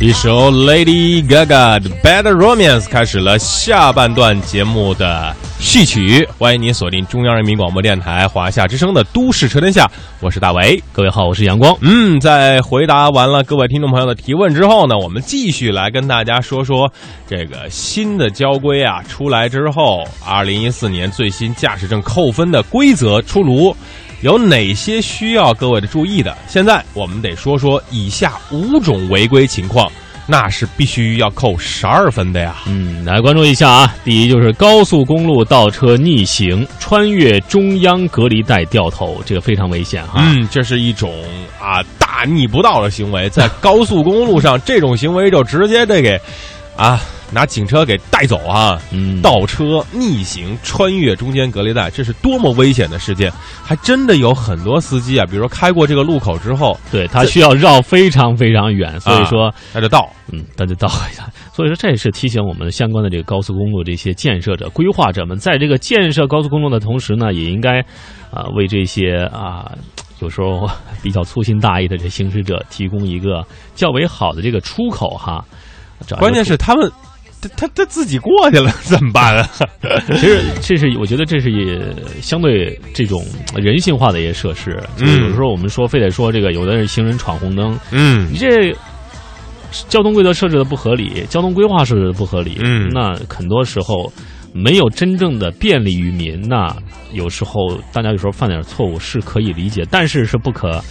一首 Lady Gaga 的 Bad Romance 开始了下半段节目的序曲，欢迎您锁定中央人民广播电台华夏之声的都市车天下，我是大为。各位好，我是阳光。在回答完了各位听众朋友的提问之后呢，我们继续来跟大家说说这个新的交规啊出来之后，2014年最新驾驶证扣分的规则出炉，有哪些需要各位的注意的？现在我们得说说以下5种违规情况，那是必须要扣12分的呀。来关注一下啊。第一就是高速公路倒车逆行，穿越中央隔离带掉头，这个非常危险哈。这是一种大逆不道的行为，在高速公路上这种行为就直接这给拿警车给带走啊！倒车逆行穿越中间隔离带，这是多么危险的事件！还真的有很多司机啊，比如说开过这个路口之后，对他需要绕非常非常远，所以说他就倒一下。所以说这也是提醒我们相关的这个高速公路这些建设者、规划者们，在这个建设高速公路的同时呢，也应该为这些有时候比较粗心大意的这行驶者提供一个较为好的这个出口哈。关键是他们。他自己过去了怎么办啊？其实我觉得这是也相对这种人性化的一些设施。有时候我们说非得说这个有的是行人闯红灯，你这交通规则设置的不合理，交通规划设置的不合理，那很多时候没有真正的便利于民，那有时候大家有时候犯点错误是可以理解，但是是不可。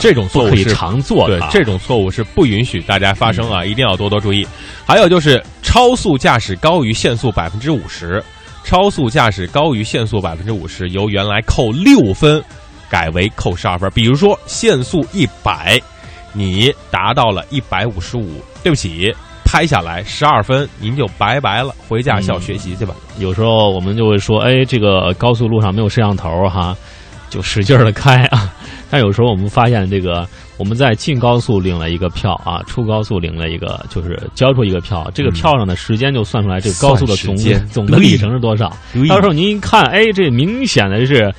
这种错误是常做的，这种错误是不允许大家发生啊！一定要多多注意。还有就是超速驾驶高于限速50%，超速驾驶高于限速50%，由原来扣6分，改为扣12分。比如说限速100，你达到了155，对不起。拍下来12分，您就拜拜了，回驾校学习去吧。有时候我们就会说，这个高速路上没有摄像头哈，就使劲的开啊。但有时候我们发现这个我们在进高速领了一个票啊，出高速领了一个，就是交出一个票，这个票上的时间就算出来这个高速的总的里程是多少。到时候您一看，这明显的是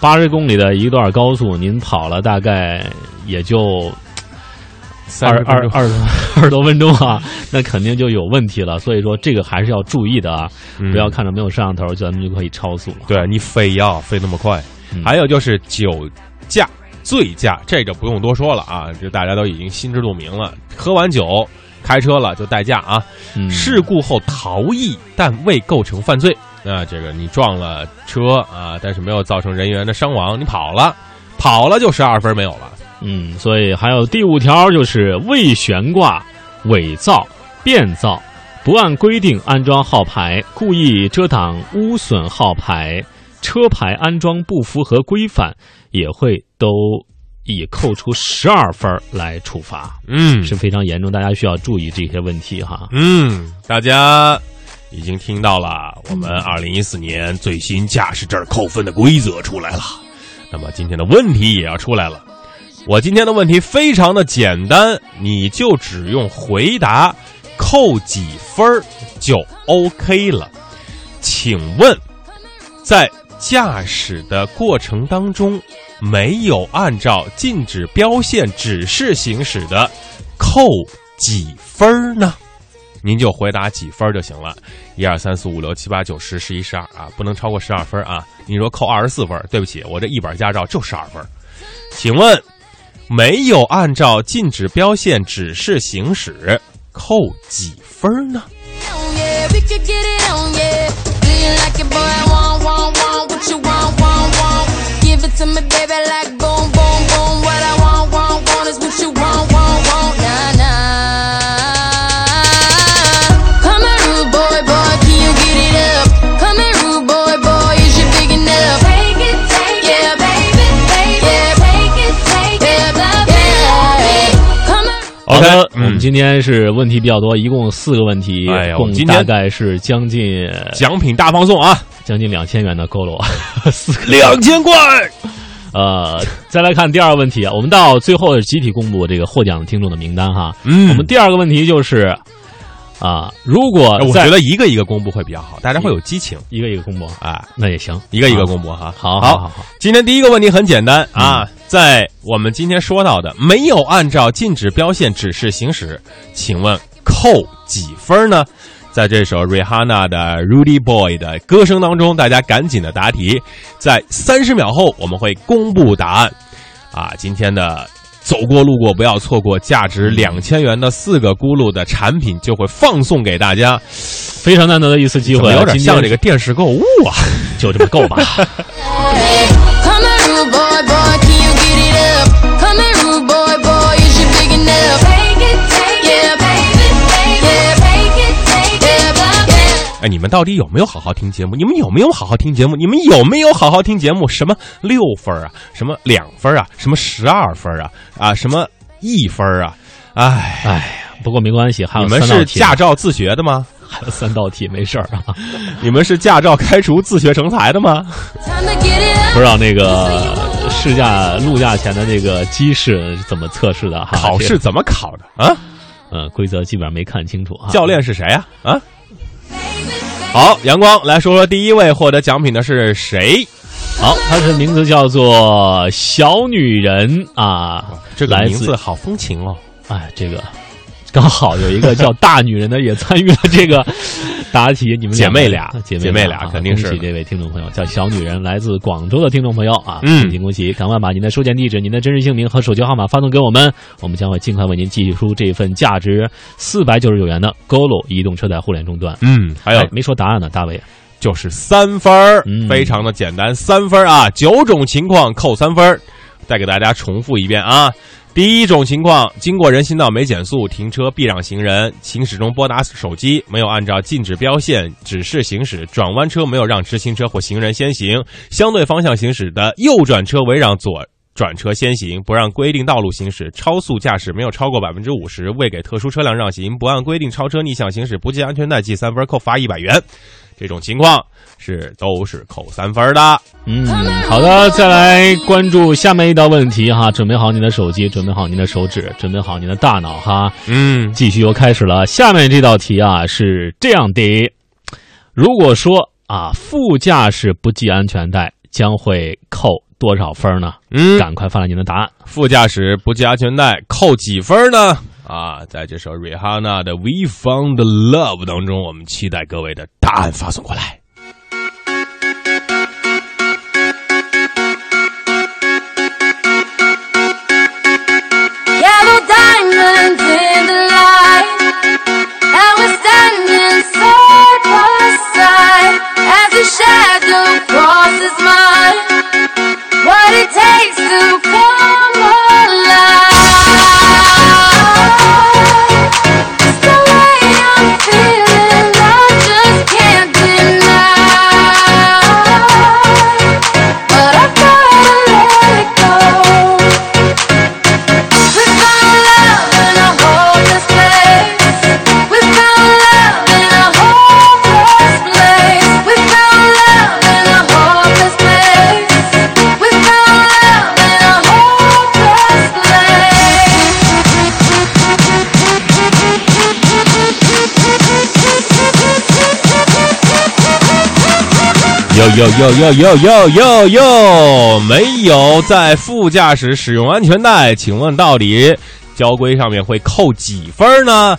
80公里的一段高速，您跑了大概也就二十多分钟啊，那肯定就有问题了。所以说这个还是要注意的啊，不要看着没有摄像头咱们就可以超速了。对，你非要飞那么快。还有就是酒驾、醉驾，这个不用多说了啊，这大家都已经心知肚明了。喝完酒开车了就代驾啊。事故后逃逸但未构成犯罪，那这个你撞了车啊，但是没有造成人员的伤亡，你跑了就12分没有了。所以还有第5条就是未悬挂、伪造、变造、不按规定安装号牌、故意遮挡、污损号牌。车牌安装不符合规范，也会都以扣除12分来处罚。是非常严重，大家需要注意这些问题哈。大家已经听到了，我们2014年最新驾驶证扣分的规则出来了，那么今天的问题也要出来了。我今天的问题非常的简单，你就只用回答扣几分就 OK 了。请问，在驾驶的过程当中，没有按照禁止标线指示行驶的，扣几分呢？您就回答几分就行了，1、2、3、4、5、6、7、8、9、10、11、12啊，不能超过12分啊。你说扣24分，对不起，我这一本驾照就12分。请问，没有按照禁止标线指示行驶，扣几分呢？OK，我们今天是问题比较多，一共4个问题，共大概是将近奖品大放送啊，将近2000元的GOLO，2000块。再来看第2个问题啊，我们到最后集体公布这个获奖听众的名单哈。我们第2个问题就是啊，如果我觉得一个一个公布会比较好，大家会有激情。一个一个公布啊，那也行，一个一个公布哈。好，今天第一个问题很简单啊，在我们今天说到的没有按照禁止标线指示行驶，请问扣几分呢？在这首 Rihanna 的 Rudy Boy 的歌声当中，大家赶紧的答题，在30秒后我们会公布答案。啊，今天的走过路过不要错过，价值2000元的4个咕噜的产品就会放送给大家，非常难得的一次机会，有点像这个电视购物啊，就这么够吧。哎，你们到底有没有好好听节目？你们有没有好好听节目？什么6分啊？什么2分啊？什么12分啊？啊，什么1分啊？哎，不过没关系，还有3道题。你们是驾照自学的吗？还有3道题，没事儿啊。你们是驾照开除自学成才的吗？不知道那个试驾路驾前的那个机试怎么测试的哈？考试怎么考的啊？规则基本上没看清楚啊。教练是谁啊？啊？好，阳光来说说第一位获得奖品的是谁？好，她的名字叫做小女人啊，这个名字好风情哦。哎，这个刚好有一个叫大女人的也参与了这个答题，你们姐妹俩肯定是。恭喜这位听众朋友叫小女人，来自广州的听众朋友啊，恭喜！赶快把您的收件地址、您的真实姓名和手机号码发送给我们，我们将会尽快为您寄出这份价值499元的 GOLO 移动车载互联终端。还有、没说答案呢，大卫。就是3分，非常的简单，3分啊，9种情况扣3分，再给大家重复一遍啊。第一种情况，经过人行道没减速，停车避让行人，行驶中拨打手机，没有按照禁止标线指示行驶，转弯车没有让直行车或行人先行，相对方向行驶的右转车围让左转车先行，不让规定道路行驶，超速驾驶没有超过50%，未给特殊车辆让行，不按规定超车逆向行驶，不系安全带记3分，扣罚100元。这种情况都是扣3分的。好的，再来关注下面一道问题哈，准备好您的手机，准备好您的手指，准备好您的大脑哈。继续又开始了。下面这道题啊是这样的，如果说啊副驾驶不系安全带，将会扣多少分呢？赶快发来您的答案。副驾驶不系安全带扣几分呢？啊，在这首 Rihanna 的 We Found Love 当中，我们期待各位的答案发送过来。哟，没有在副驾驶使用安全带，请问到底交规上面会扣几分呢？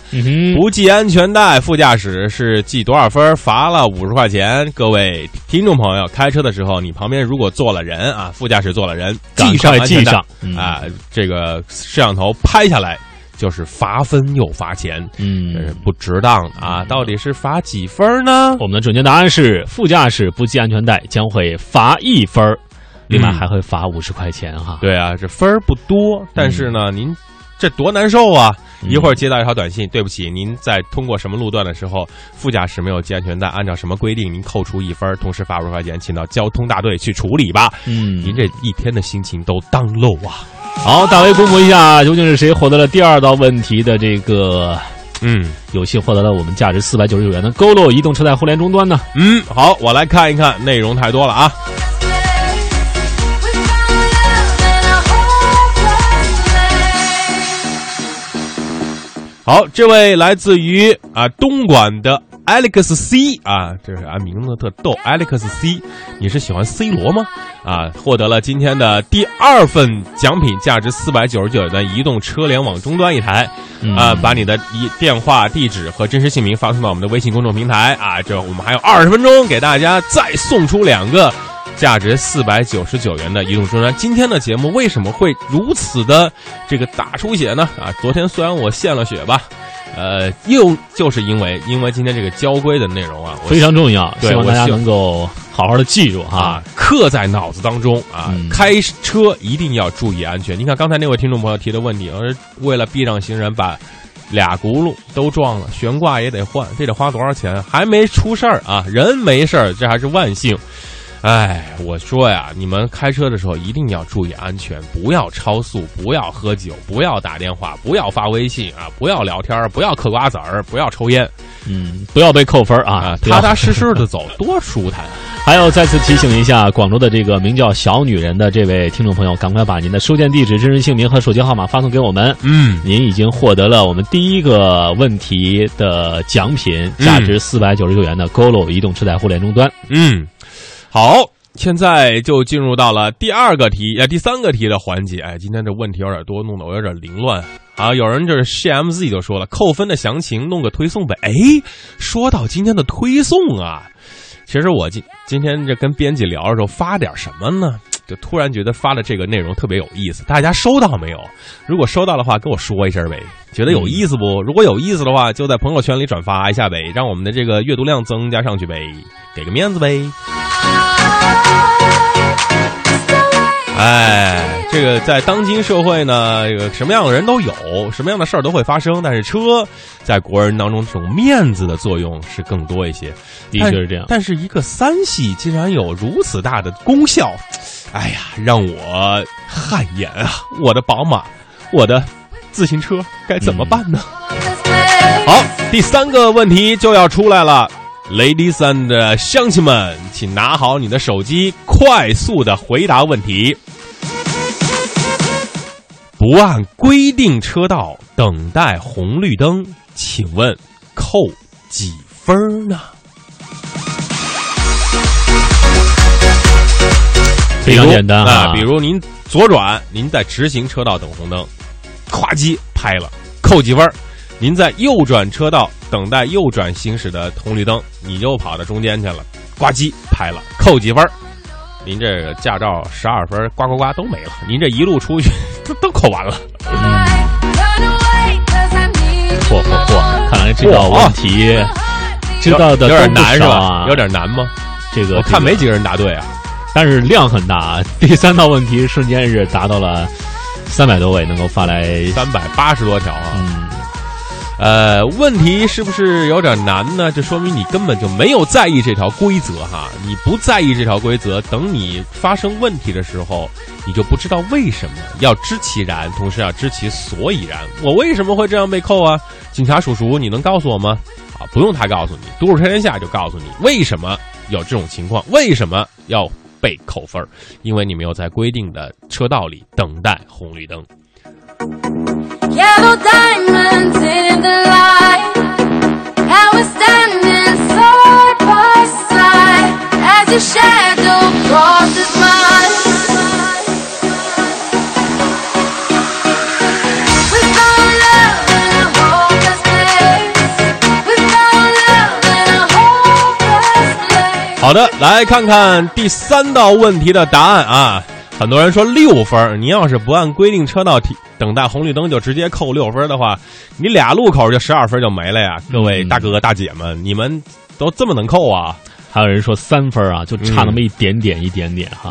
不系安全带副驾驶是记多少分？罚了50块钱。各位听众朋友，开车的时候你旁边如果坐了人啊，副驾驶坐了人，记上啊，这个摄像头拍下来。就是罚分又罚钱，这是不值当的啊！到底是罚几分呢？我们的准确答案是，副驾驶不系安全带将会罚1分，另外还会罚50块钱哈。对啊，这分不多，但是呢，您这多难受啊！一会儿接到一条短信，对不起，您在通过什么路段的时候，副驾驶没有系安全带，按照什么规定，您扣除1分，同时罚50块钱，请到交通大队去处理吧。您这一天的心情都当漏啊！好，大卫公布一下，究竟是谁获得了第2道问题的这个，有幸获得了我们价值499元的GOLO移动车载互联终端呢？好，我来看一看，内容太多了啊。好，这位来自于东莞的 Alex C 啊，这是名字特逗 ，Alex C， 你是喜欢 C 罗吗？啊，获得了今天的第2份奖品，价值499元的移动车联网终端一台。把你的电话、地址和真实姓名发送到我们的微信公众平台啊，这我们还有20分钟给大家再送出2个。价值499元的移动终端。今天的节目为什么会如此的这个大出血呢？啊，昨天虽然我献了血吧，就是因为今天这个交规的内容啊非常重要，希望大家能够好好的记住啊，刻在脑子当中啊。开车一定要注意安全。你看刚才那位听众朋友提的问题，而为了避让行人把俩轱辘都撞了，悬挂也得换，这得花多少钱？还没出事儿啊，人没事儿，这还是万幸。哎，我说呀，你们开车的时候一定要注意安全，不要超速，不要喝酒，不要打电话，不要发微信啊，不要聊天，不要嗑瓜子儿，不要抽烟，不要被扣分啊，踏踏实实的走，多舒坦。还有再次提醒一下广州的这个名叫小女人的这位听众朋友，赶快把您的收件地址、真实姓名和手机号码发送给我们。您已经获得了我们第1个问题的奖品，价值499元的 GOLO 移动车载互联终端。好，现在就进入到了第3个题的环节。哎，今天这问题有点多，弄得我有点凌乱啊。有人这 CMZ 就说了，扣分的详情弄个推送呗。哎，说到今天的推送啊，其实我今天这跟编辑聊的时候发点什么呢？就突然觉得发的这个内容特别有意思，大家收到没有？如果收到的话，跟我说一声呗。觉得有意思不？如果有意思的话，就在朋友圈里转发一下呗，让我们的这个阅读量增加上去呗，给个面子呗。哎，这个在当今社会呢，这个什么样的人都有，什么样的事儿都会发生，但是车在国人当中这种面子的作用是更多一些，的确是这样。但是一个3系竟然有如此大的功效，哎呀，让我汗颜啊！我的宝马，我的自行车该怎么办呢？好，第3个问题就要出来了。Ladies and 乡亲们，请拿好你的手机，快速的回答问题。不按规定车道等待红绿灯，请问扣几分呢？非常简单啊！比如您左转，您在直行车道等红灯，咵叽拍了，扣几分？您在右转车道等待右转行驶的红绿灯，你就跑到中间去了，呱唧拍了，扣几分？您这个驾照12分，呱呱呱都没了，您这一路出去都扣完了。嚯，看来这道问题知道的有点难是吧？有点难吗？这个我看没几个人答对啊，但是量很大。第3道问题瞬间是达到了300多位，能够发来380多条啊。问题是不是有点难呢？这说明你根本就没有在意这条规则哈！你不在意这条规则，等你发生问题的时候，你就不知道为什么，要知其然，同时要知其所以然。我为什么会这样被扣啊？警察叔叔，你能告诉我吗？啊，不用他告诉你，都市车天下就告诉你为什么有这种情况，为什么要被扣分，因为你没有在规定的车道里等待红绿灯。Yellow diamonds in the light, and we're standing side by side as your shadow crosses mine. We found love in a hopeless place. We found love in a hopeless place. 好的，来看看第3道问题的答案啊！很多人说6分，你要是不按规定车道等待红绿灯就直接扣6分的话，你俩路口就12分就没了呀！各位大哥大姐们，你们都这么能扣啊？还有人说3分啊，就差那么一点点哈。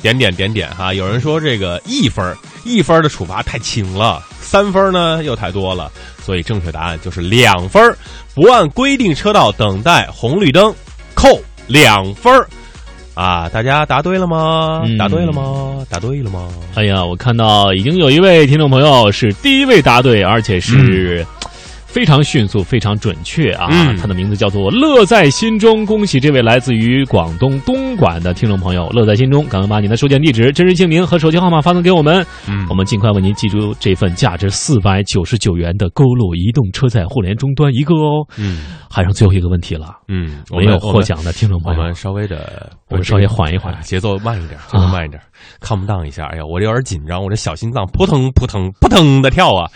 点点哈。有人说这个1分的处罚太轻了，3分呢又太多了，所以正确答案就是2分。不按规定车道等待红绿灯，扣2分。啊，大家答对了吗？答对了吗？哎呀，我看到已经有一位听众朋友是第1位答对，而且是非常迅速非常准确啊、他的名字叫做乐在心中。恭喜这位来自于广东东莞的听众朋友，乐在心中，赶快把您的收件地址、真实姓名和手机号码发送给我们、我们尽快为您寄出这份价值499元的GOLO移动车载互联终端一个哦。还剩最后一个问题了，没有获奖的听众朋友，我们稍微缓一缓，节奏慢一点，calm down一下。哎呀，我这有点紧张，我这小心脏扑腾扑腾扑腾的跳啊。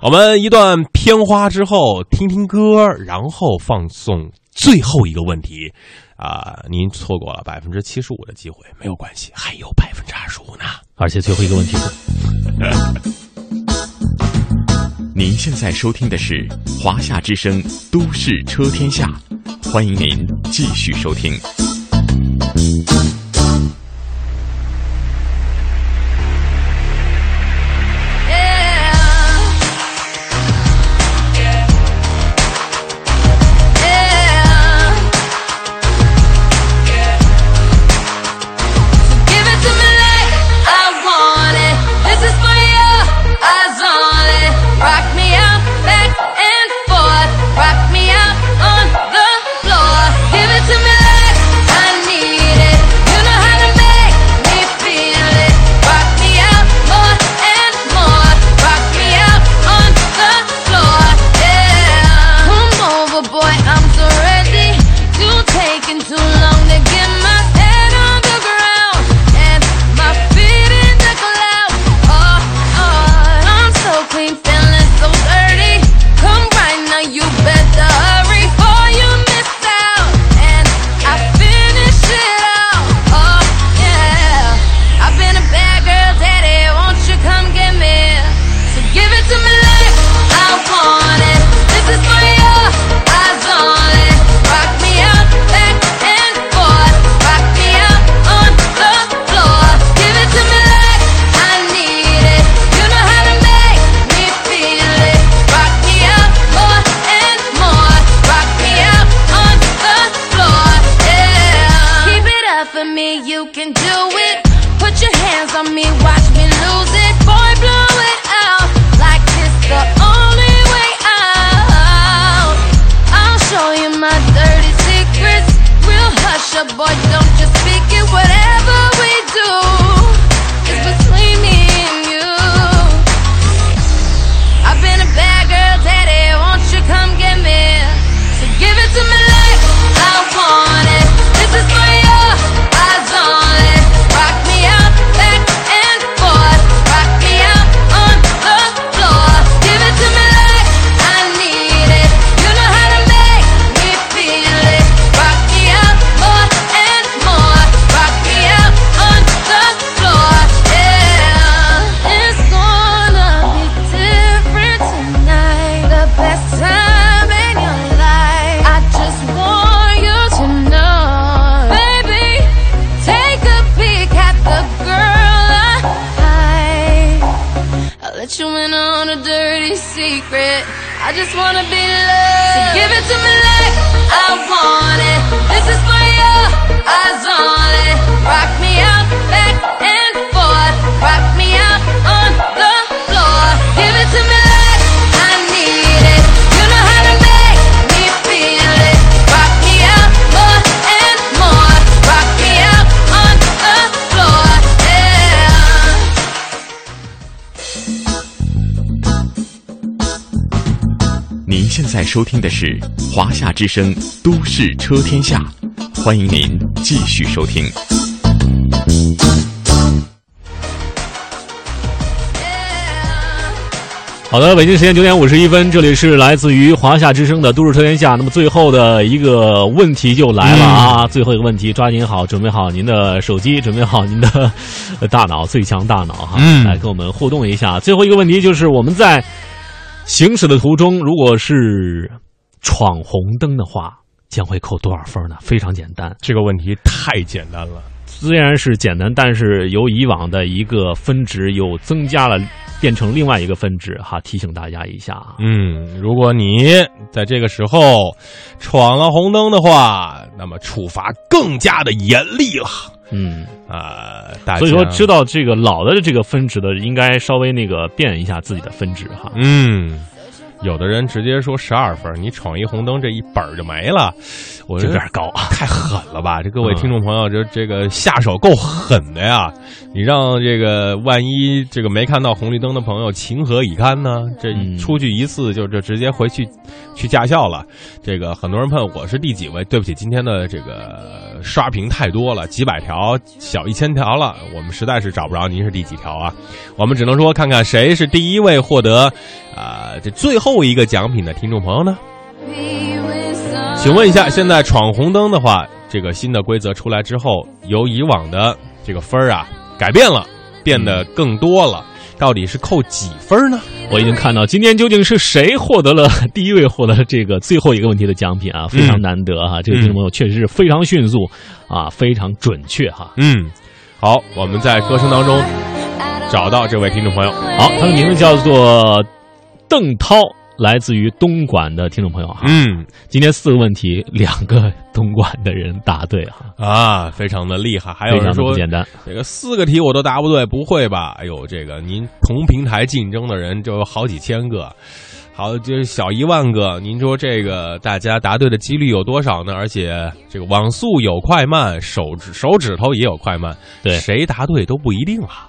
我们一段片花之后听听歌，然后放送最后一个问题啊、您错过了 75% 的机会没有关系，还有 25% 呢。而且最后一个问题是您现在收听的是华夏之声都市车天下，欢迎您继续收听。在收听的是华夏之声都市车天下，欢迎您继续收听。好的，北京时间9:51，这里是来自于华夏之声的都市车天下。那么最后的一个问题就来了啊！最后一个问题，抓紧好，准备好您的手机，准备好您的大脑，最强大脑哈，来跟我们互动一下。最后一个问题就是我们在行驶的途中，如果是闯红灯的话，将会扣多少分呢？非常简单，这个问题太简单了。虽然是简单，但是由以往的一个分值又增加了，变成另外一个分值哈，提醒大家一下啊。如果你在这个时候闯了红灯的话，那么处罚更加的严厉了。所以说知道这个老的这个分值的，应该稍微那个变一下自己的分值哈。有的人直接说12分，你闯一红灯这一本就没了。我这有点高，太狠了吧？这各位听众朋友，这个下手够狠的呀！你让这个万一这个没看到红绿灯的朋友情何以堪呢？这出去一次就直接回去驾校了。这个很多人问我是第几位？对不起，今天的这个刷屏太多了，几百条、小1000条了，我们实在是找不着您是第几条啊？我们只能说看看谁是第一位获得这最后一个奖品的听众朋友呢？请问一下，现在闯红灯的话，这个新的规则出来之后，由以往的这个分啊改变了，变得更多了，到底是扣几分呢？我已经看到今天究竟是谁获得了第一位获得了这个最后一个问题的奖品啊，非常难得哈、这个听众朋友确实是非常迅速啊，非常准确哈。好，我们在歌声当中找到这位听众朋友，好，他的名字叫做邓涛，来自于东莞的听众朋友哈。今天4个问题，2个东莞的人答对哈，非常的厉害。还有人说简单，这个4个题我都答不对，不会吧？哎呦，这个您同平台竞争的人就有好几千个，好，就是小1万个，您说这个大家答对的几率有多少呢？而且这个网速有快慢，手指头也有快慢，对，谁答对都不一定啊。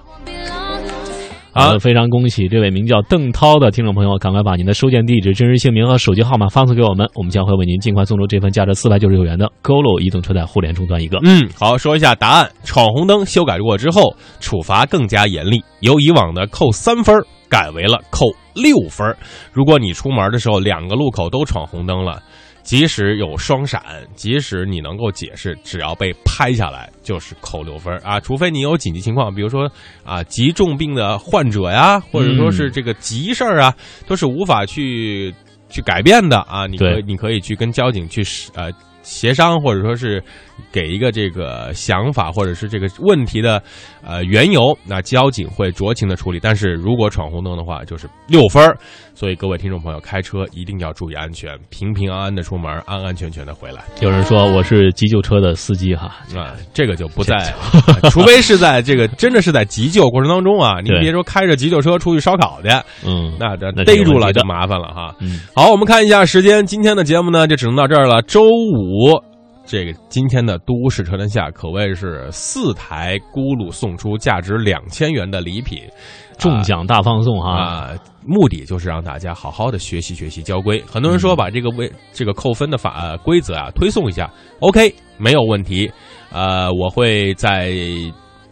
好，非常恭喜这位名叫邓涛的听众朋友，赶快把您的收件地址、真实姓名和手机号码发送给我们，我们将会为您尽快送出这份价值499元的 GOLO 移动车贷互联终端一个。好，说一下答案，闯红灯修改过之后，处罚更加严厉，由以往的扣3分改为了扣6分。如果你出门的时候2个路口都闯红灯了，即使有双闪，即使你能够解释，只要被拍下来就是扣6分啊！除非你有紧急情况，比如说啊急重病的患者呀，或者说是这个急事儿啊，都是无法去改变的啊！你可以去跟交警去协商，或者说是给一个这个想法，或者是这个问题的缘由，那交警会酌情的处理。但是如果闯红灯的话，就是6分。所以各位听众朋友，开车一定要注意安全，平平安安的出门，安安全全的回来。有人说我是急救车的司机哈，这个就不在除非是在这个真的是在急救过程当中啊，你别说开着急救车出去烧烤去，那逮住了就麻烦了哈。好，我们看一下时间，今天的节目呢就只能到这儿了。周五，这个今天的都市车天下可谓是4台咕噜送出价值2000元的礼品，中奖大放送啊！目的就是让大家好好的学习学习交规。很多人说把这个扣分的规则啊推送一下 ，OK 没有问题。我会在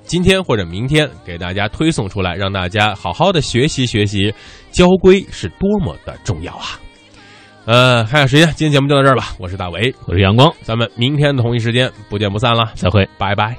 今天或者明天给大家推送出来，让大家好好的学习学习交规是多么的重要啊！看看时间，今天节目就到这儿吧。我是大伟，我是阳光，咱们明天同一时间不见不散了，再会，拜拜。